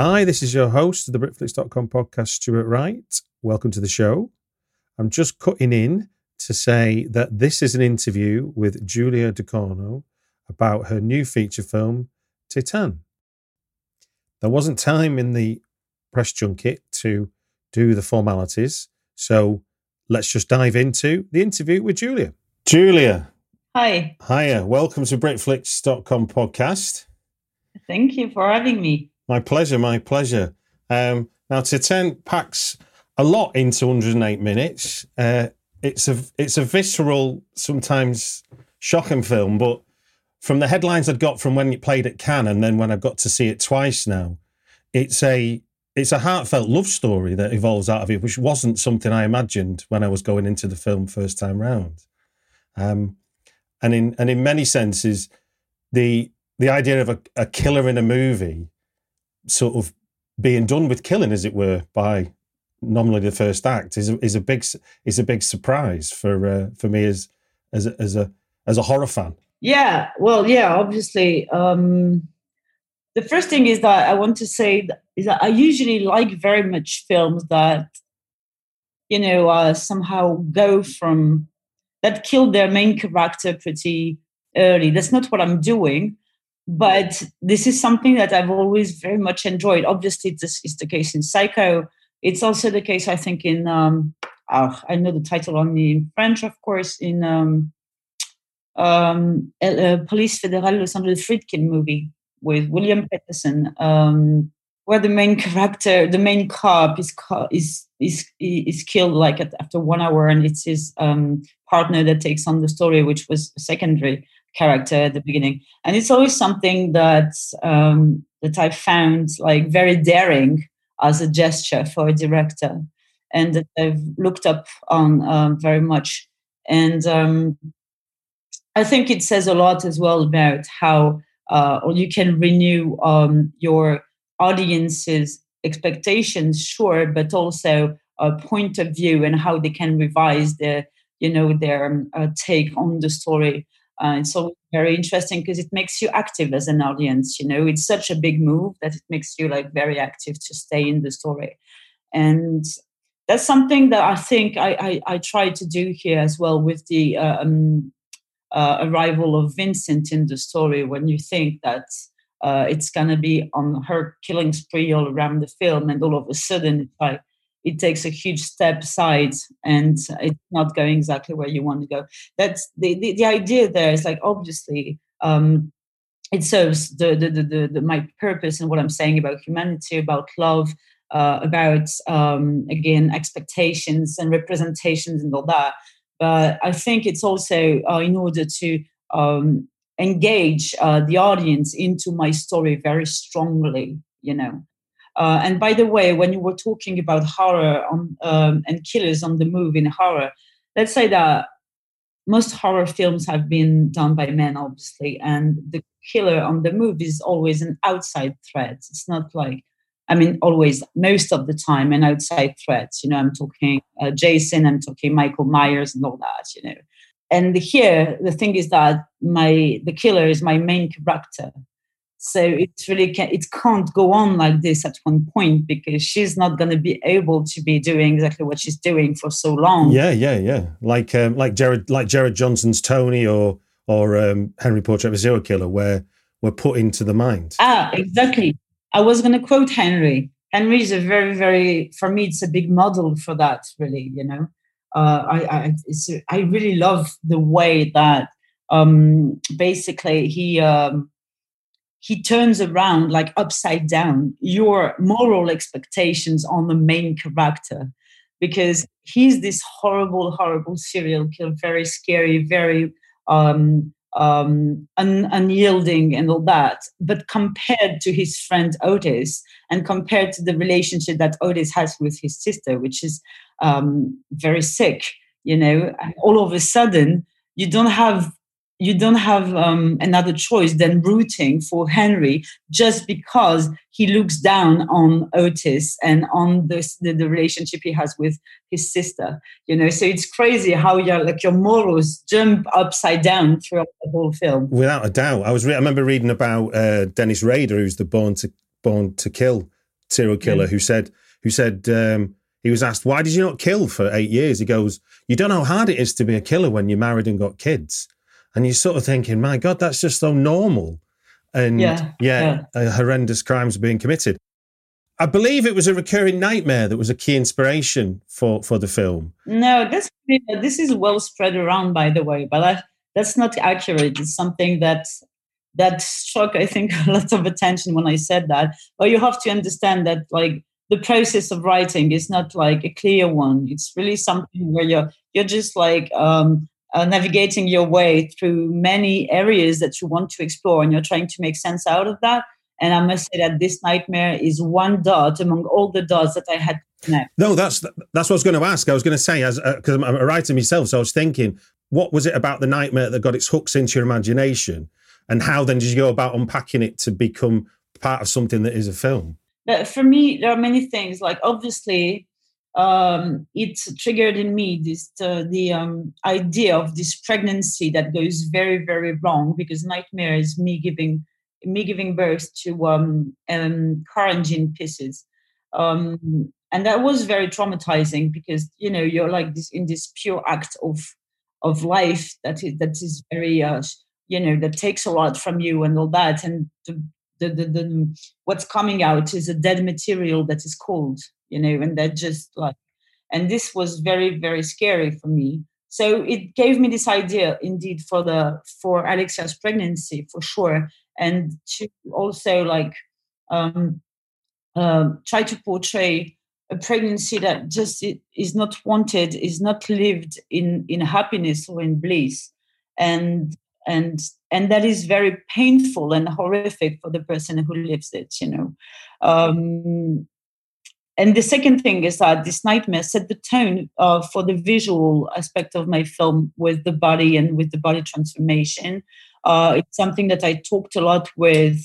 Hi, this is your host of the britflicks.com podcast, Stuart Wright. Welcome to the show. I'm just cutting in to say that this is an interview with Julia Ducournau about her new feature film, Titane. There wasn't time in the press junket to do the formalities, so let's just dive into the interview with Julia. Julia. Hi. Hiya. Welcome to britflicks.com podcast. Thank you for having me. My pleasure, my pleasure. Now, Titane packs a lot into 108 minutes. It's a visceral, sometimes shocking film, but from the headlines I'd got from when it played at Cannes and then when I've got to see it twice now, it's a heartfelt love story that evolves out of it, which wasn't something I imagined when I was going into the film first time round. And in many senses, the idea of a killer in a movie sort of being done with killing, as it were, by nominally the first act is a big surprise for me as a horror fan. Yeah, well, yeah, obviously. The first thing is that I want to say is that I usually like very much films that, you know, somehow go from that killed their main character pretty early. That's not what I'm doing. But this is something that I've always very much enjoyed. Obviously, this is the case in Psycho. It's also the case, I think, in... I know the title only in French, of course, in Police Fédérale Los Angeles Friedkin movie with William Peterson, where the main character, the main cop, is killed like after 1 hour, and it's his partner that takes on the story, which was secondary character at the beginning. And it's always something that that I found like very daring as a gesture for a director, and that I've looked up on very much. And I think it says a lot as well about how you can renew your audience's expectations, sure, but also a point of view and how they can revise their take on the story. It's always very interesting because it makes you active as an audience. You know, it's such a big move that it makes you like very active to stay in the story. And that's something that I think I try to do here as well with the arrival of Vincent in the story, when you think that it's going to be on her killing spree all around the film. And all of a sudden, like, it takes a huge step sides and it's not going exactly where you want to go. That's the idea there is like, obviously, it serves my purpose and what I'm saying about humanity, about love, about, again, expectations and representations and all that. But I think it's also in order to engage the audience into my story very strongly, you know. And by the way, when you were talking about horror on, and killers on the move in horror, let's say that most horror films have been done by men, obviously, and the killer on the move is always an outside threat. It's not like, I mean, always, most of the time, an outside threat. You know, I'm talking Jason, I'm talking Michael Myers and all that, you know. And here, the thing is that the killer is my main character. So it's really, it can't go on like this at one point, because she's not going to be able to be doing exactly what she's doing for so long. Yeah. Like Jared Johnson's Tony or Henry Portrait of a Serial Killer, where we're put into the mind. Ah, exactly. I was going to quote Henry. Henry is a very, very, for me, it's a big model for that, really, you know. I really love the way that basically he turns around, like upside down, your moral expectations on the main character, because he's this horrible, horrible serial killer, very scary, very unyielding and all that. But compared to his friend Otis, and compared to the relationship that Otis has with his sister, which is very sick, you know, and all of a sudden you don't have another choice than rooting for Henry, just because he looks down on Otis and on the relationship he has with his sister, you know. So it's crazy how your morals jump upside down throughout the whole film. Without a doubt. I remember reading about Dennis Rader, who's the born to kill serial killer, mm-hmm. who said he was asked, why did you not kill for 8 years? He goes, you don't know how hard it is to be a killer when you're married and got kids. And you're sort of thinking, my God, that's just so normal. And horrendous crimes are being committed. I believe it was a recurring nightmare that was a key inspiration for the film. No, this is well spread around, by the way, but that's not accurate. It's something that struck, I think, a lot of attention when I said that. But you have to understand that, like, the process of writing is not like a clear one. It's really something where you're just like navigating your way through many areas that you want to explore, and you're trying to make sense out of that. And I must say that this nightmare is one dot among all the dots that I had to connect. No, that's what I was going to ask. I was going to say, because I'm a writer myself, so I was thinking, what was it about the nightmare that got its hooks into your imagination, and how then did you go about unpacking it to become part of something that is a film? But for me, there are many things. Like, obviously, it triggered in me the idea of this pregnancy that goes very, very wrong, because nightmare is me giving birth to car engine pieces, and that was very traumatizing, because, you know, you're like this in this pure act of life that is very you know, that takes a lot from you and all that, and the what's coming out is a dead material that is cold, you know, and that just like, and this was very, very scary for me. So it gave me this idea, indeed, for Alexia's pregnancy, for sure, and to also like try to portray a pregnancy that just is not wanted, is not lived in happiness or in bliss, and that is very painful and horrific for the person who lives it, you know. And the second thing is that this nightmare set the tone for the visual aspect of my film with the body and with the body transformation. It's something that I talked a lot with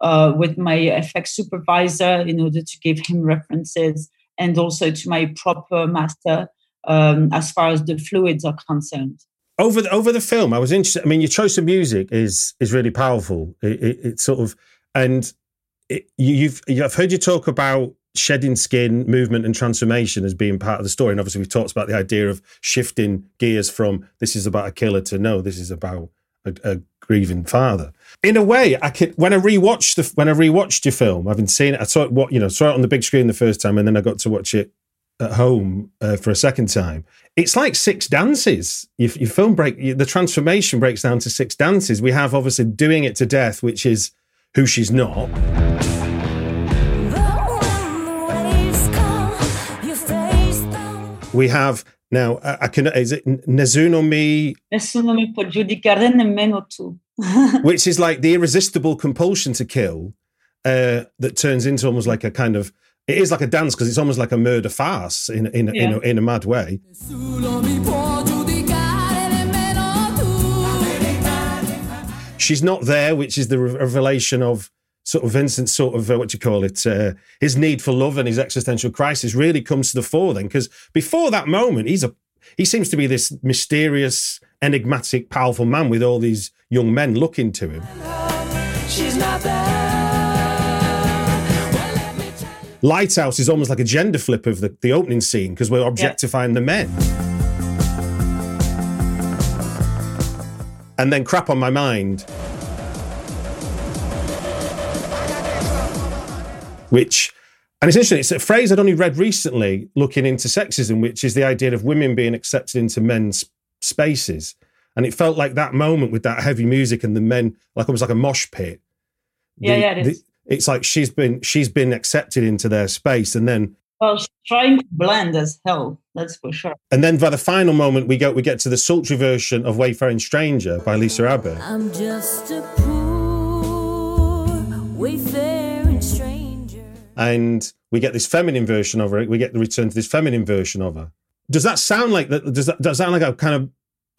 my FX supervisor in order to give him references, and also to my proper master as far as the fluids are concerned. Over the film, I was interested. I mean, your choice of music is really powerful. It sort of, and I've heard you talk about shedding skin, movement and transformation as being part of the story. And obviously we've talked about the idea of shifting gears from this is about a killer to no, this is about a grieving father. In a way, I could, when I rewatched your film, having seen it, I saw it, saw it on the big screen the first time, and then I got to watch it at home for a second time. It's like six dances. Your film the transformation breaks down to six dances. We have obviously doing it to death, which is who she's not. We have now. Is it Nessuno mi? Nessuno mi può giudicare nemmeno tu. which is like the irresistible compulsion to kill that turns into almost like a kind of, it is like a dance because it's almost like a murder farce in a mad way. She's not there, which is the revelation of sort of Vincent's sort of, his need for love and his existential crisis really comes to the fore then, because before that moment, he seems to be this mysterious, enigmatic, powerful man with all these young men looking to him. She's not there. Well, Lighthouse is almost like a gender flip of the opening scene because we're objectifying the men. And then Crap on My Mind, which, and it's interesting, it's a phrase I'd only read recently looking into sexism, which is the idea of women being accepted into men's spaces. And it felt like that moment with that heavy music and the men, like almost like a mosh pit. It is. It's like she's been accepted into their space and then... Well, she's trying to blend as hell, that's for sure. And then by the final moment, we get to the sultry version of Wayfaring Stranger by Lisa Abbott. I'm just a poor wayfaring stranger. And we get this feminine version of her. We get the return to this feminine version of her. Does that sound like that? Does that sound like I've kind of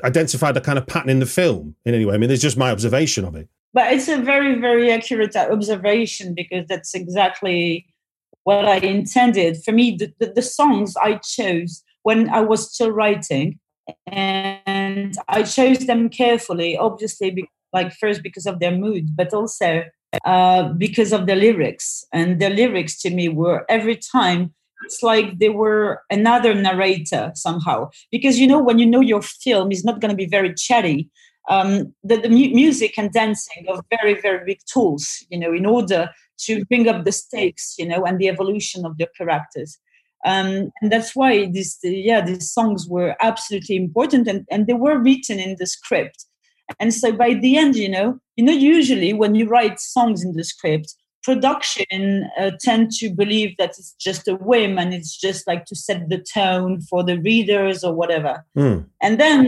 identified a kind of pattern in the film in any way? I mean, it's just my observation of it. But it's a very, very accurate observation because that's exactly what I intended. For me, the songs I chose when I was still writing, and I chose them carefully, obviously, first because of their mood, but also because of the lyrics. And the lyrics to me were every time, it's like they were another narrator somehow. Because, when you know your film is not going to be very chatty, the music and dancing are very, very big tools, in order to bring up the stakes, and the evolution of the characters. And that's why these songs were absolutely important and they were written in the script. And so by the end, usually when you write songs in the script, production tend to believe that it's just a whim and it's just like to set the tone for the readers or whatever. Mm. And then...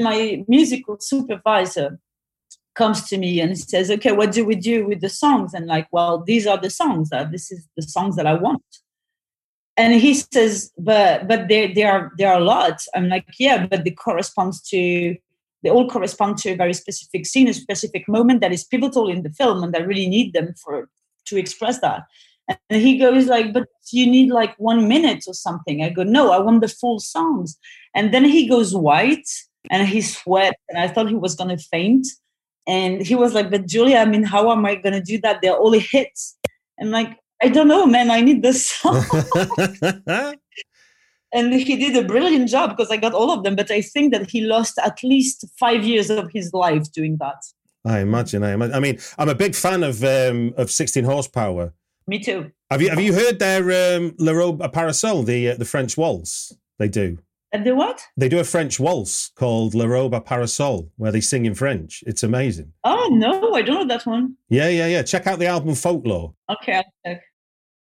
My musical supervisor comes to me and says, okay, what do we do with the songs? And these are the songs. This is the songs that I want. And he says, but there are a lot. I'm like, yeah, but they all correspond to a very specific scene, a specific moment that is pivotal in the film. And I really need them to express that. And he goes but you need 1 minute or something. I go, no, I want the full songs. And then he goes white. And he sweat, and I thought he was going to faint. And he was like, but Julia, how am I going to do that? They're all hits. I'm like, I don't know, man, I need the song. And he did a brilliant job because I got all of them. But I think that he lost at least 5 years of his life doing that. I imagine. I'm a big fan of 16 Horsepower. Me too. Have you heard their La Robe à Parasol, the French waltz they do? And they what? They do a French waltz called La Robe à Parasol, where they sing in French. It's amazing. Oh, no, I don't know that one. Yeah. Check out the album Folklore. Okay, I'll check.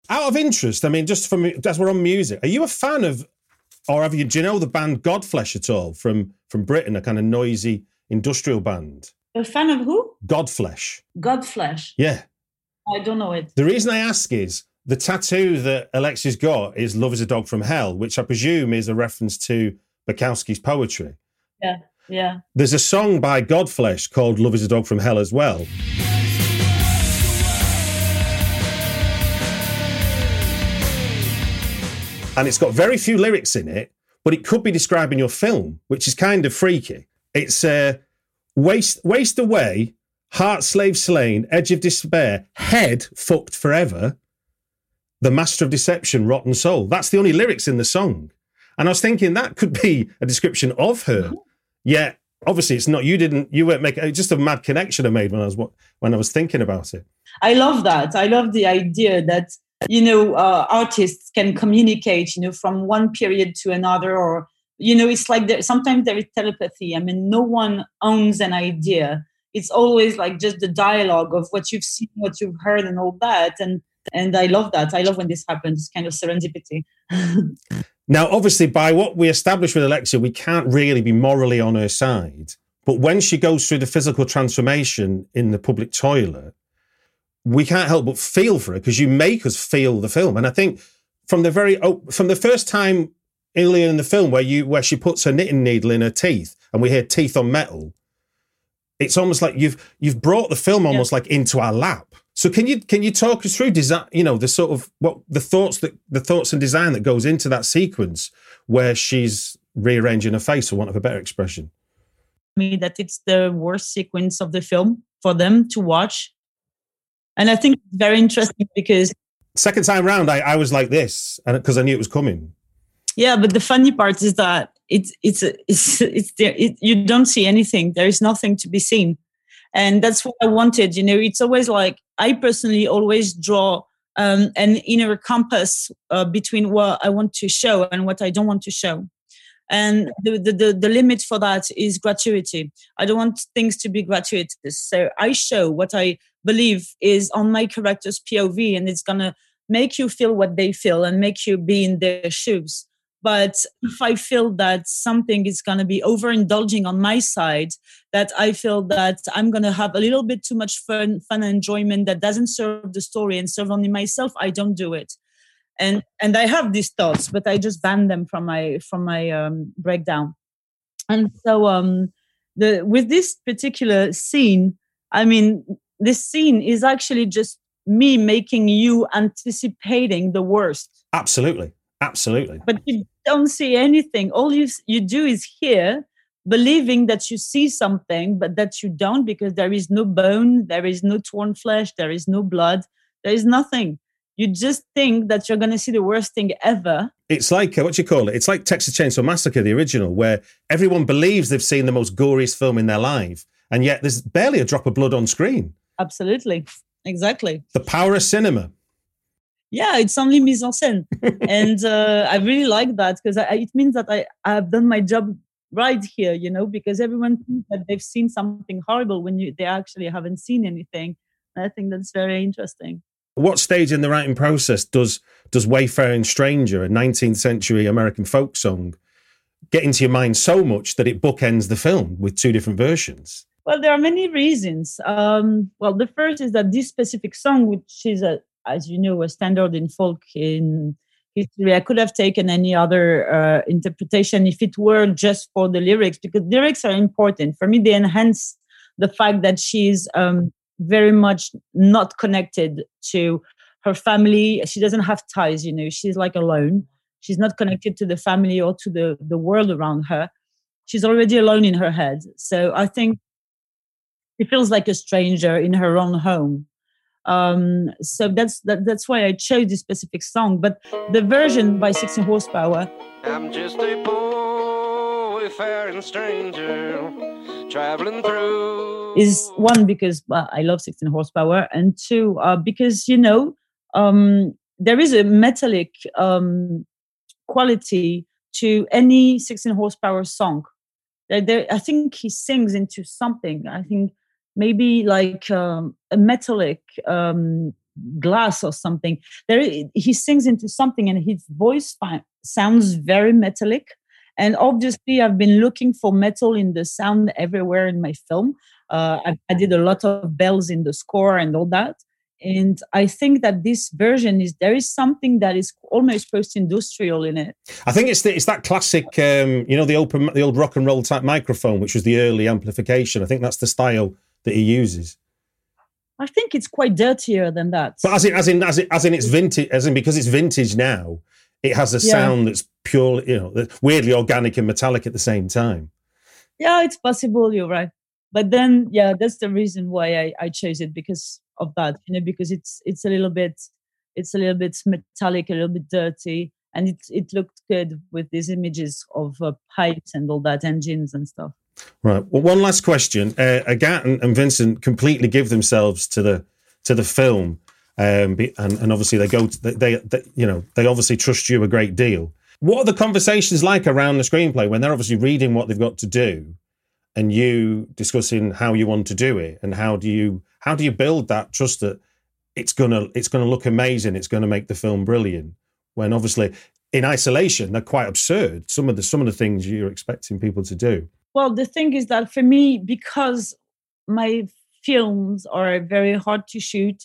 Out of interest, just as we're on music, are you a fan of, or do you know the band Godflesh at all from Britain, a kind of noisy industrial band? A fan of who? Godflesh. Godflesh? Yeah. I don't know it. The reason I ask is, the tattoo that Alexia's got is Love is a Dog from Hell, which I presume is a reference to Bukowski's poetry. Yeah. Yeah. There's a song by Godflesh called Love is a Dog from Hell as well. And it's got very few lyrics in it, but it could be describing your film, which is kind of freaky. It's waste away, heart slave slain, edge of despair, head fucked forever, the master of deception, rotten soul. That's the only lyrics in the song. And I was thinking that could be a description of her. Yet, obviously, it's not. You weren't making it. Just a mad connection I made when I was thinking about it. I love that. I love the idea that, you know, artists can communicate, you know, from one period to another, or, you know, it's like sometimes there is telepathy. I mean, no one owns an idea. It's always like just the dialogue of what you've seen, what you've heard and all that. And I love that. I love when this happens, kind of serendipity. Now, obviously, by what we established with Alexia, we can't really be morally on her side. But when she goes through the physical transformation in the public toilet, we can't help but feel for her, because you make us feel the film. And I think from the first time earlier in the film where she puts her knitting needle in her teeth and we hear teeth on metal, it's almost like you've brought the film almost like into our lap. So can you talk us through design, you know, the sort of the thoughts and design that goes into that sequence where she's rearranging her face, for want of a better expression? I mean, that it's the worst sequence of the film for them to watch. And I think it's very interesting because... Second time round, I was like this, because I knew it was coming. Yeah, but the funny part is that you don't see anything. There is nothing to be seen. And that's what I wanted. You know, it's always like, I personally always draw an inner compass between what I want to show and what I don't want to show. And the limit for that is gratuity. I don't want things to be gratuitous. So I show what I believe is on my character's POV, and it's going to make you feel what they feel and make you be in their shoes. But if I feel that something is going to be overindulging on my side, that I feel that I'm going to have a little bit too much fun and enjoyment that doesn't serve the story and serve only myself, I don't do it. And I have these thoughts, but I just ban them from my breakdown. And so with this particular scene, I mean, this scene is actually just me making you anticipating the worst. Absolutely. But you don't see anything. All you do is hear, believing that you see something, but that you don't, because there is no bone, there is no torn flesh, there is no blood, there is nothing. You just think that you're going to see the worst thing ever. It's like, it's like Texas Chainsaw Massacre, the original, where everyone believes they've seen the most goriest film in their life, and yet there's barely a drop of blood on screen. Absolutely. Exactly. The power of cinema. Yeah, it's only mise en scène. And I really like that, because it means that I have done my job right here, you know, because everyone thinks that they've seen something horrible when they actually haven't seen anything. And I think that's very interesting. What stage in the writing process does Wayfaring Stranger, a 19th century American folk song, get into your mind so much that it bookends the film with two different versions? Well, there are many reasons. The first is that this specific song, which is as you know, a standard in folk in history. I could have taken any other interpretation if it were just for the lyrics, because lyrics are important. For me, they enhance the fact that she's very much not connected to her family. She doesn't have ties, you know, she's like alone. She's not connected to the family or to the world around her. She's already alone in her head. So I think she feels like a stranger in her own home. So that's why I chose this specific song. But the version by 16 Horsepower. I'm just a poor wayfaring stranger traveling through. Is one, because I love 16 Horsepower, and two, because, you know, there is a metallic quality to any 16 Horsepower song. I think he sings into something. I think maybe like a metallic glass or something. He sings into something, and his voice sounds very metallic. And obviously, I've been looking for metal in the sound everywhere in my film. I did a lot of bells in the score and all that. And I think that this version is, there is something that is almost post-industrial in it. I think it's that classic, the old rock and roll type microphone, which was the early amplification. I think that's the style that he uses. I think it's quite dirtier than that. But as in it's vintage, as in because it's vintage now, it has a sound that's purely, weirdly organic and metallic at the same time. Yeah, it's possible. You're right. But then, that's the reason why I chose it, because of that, because it's a little bit metallic, a little bit dirty, and it looked good with these images of pipes and all that, engines and stuff. Right. Well, one last question. Agat and Vincent completely give themselves to the film, and obviously they obviously trust you a great deal. What are the conversations like around the screenplay when they're obviously reading what they've got to do, and you discussing how you want to do it, and how do you build that trust that it's gonna look amazing, it's gonna make the film brilliant? When obviously in isolation they're quite absurd, some of the things you're expecting people to do. Well, the thing is that for me, because my films are very hard to shoot,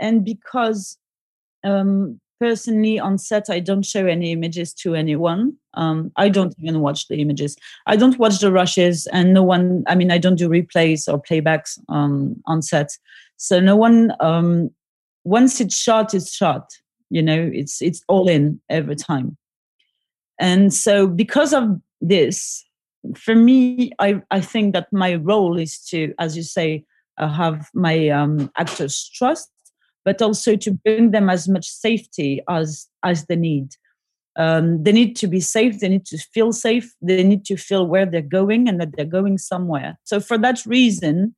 and because personally on set I don't show any images to anyone. I don't even watch the images. I don't watch the rushes, and I don't do replays or playbacks on set. So no one, once it's shot, it's all in every time. And so because of this, for me, I think that my role is to, as you say, have my actors' trust, but also to bring them as much safety as they need. They need to be safe, they need to feel safe, they need to feel where they're going and that they're going somewhere. So for that reason,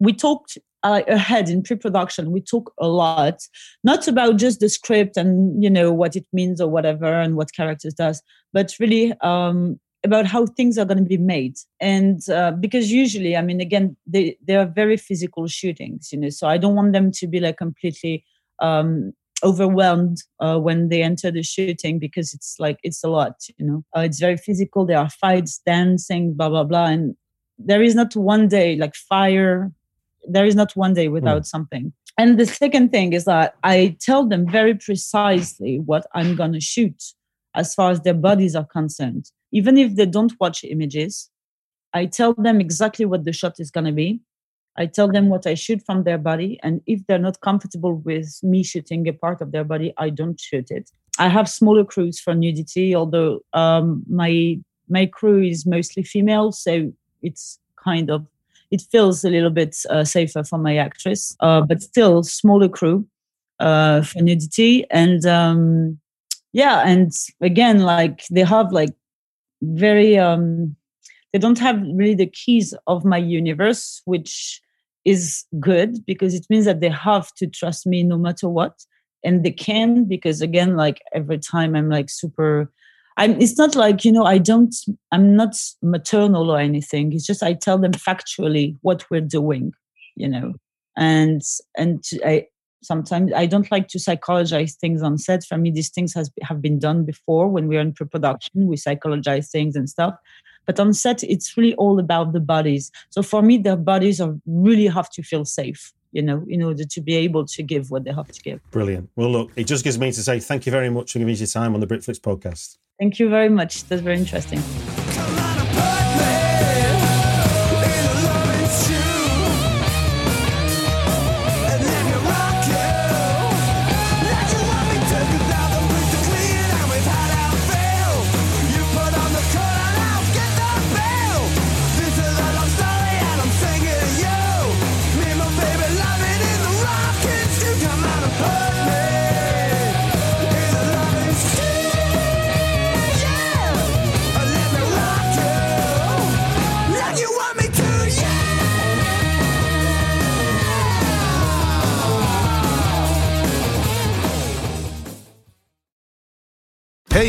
we talked ahead in pre-production, we talk a lot, not about just the script and, what it means or whatever and what characters does, but really about how things are going to be made. And because usually, they are very physical shootings, so I don't want them to be like completely... overwhelmed when they enter the shooting, because it's a lot, it's very physical. There are fights, dancing, blah, blah, blah. And there is not one day like fire. There is not one day without something. And the second thing is that I tell them very precisely what I'm going to shoot as far as their bodies are concerned. Even if they don't watch images, I tell them exactly what the shot is going to be. I tell them what I shoot from their body, and if they're not comfortable with me shooting a part of their body, I don't shoot it. I have smaller crews for nudity, although my crew is mostly female, so it feels a little bit safer for my actress, but still smaller crew for nudity. And and again, they have very they don't have really the keys of my universe, which is good because it means that they have to trust me no matter what. And they can, because again, every time I'm it's not I'm not maternal or anything. It's just, I tell them factually what we're doing, sometimes I don't like to psychologize things on set. For me, these things have been done before. When we're in pre-production, we psychologize things and stuff. But on set, it's really all about the bodies. So for me, their bodies really have to feel safe, in order to be able to give what they have to give. Brilliant. Well, look, it just gives me to say thank you very much for giving us your time on the BritFlix podcast. Thank you very much. That's very interesting. Hey,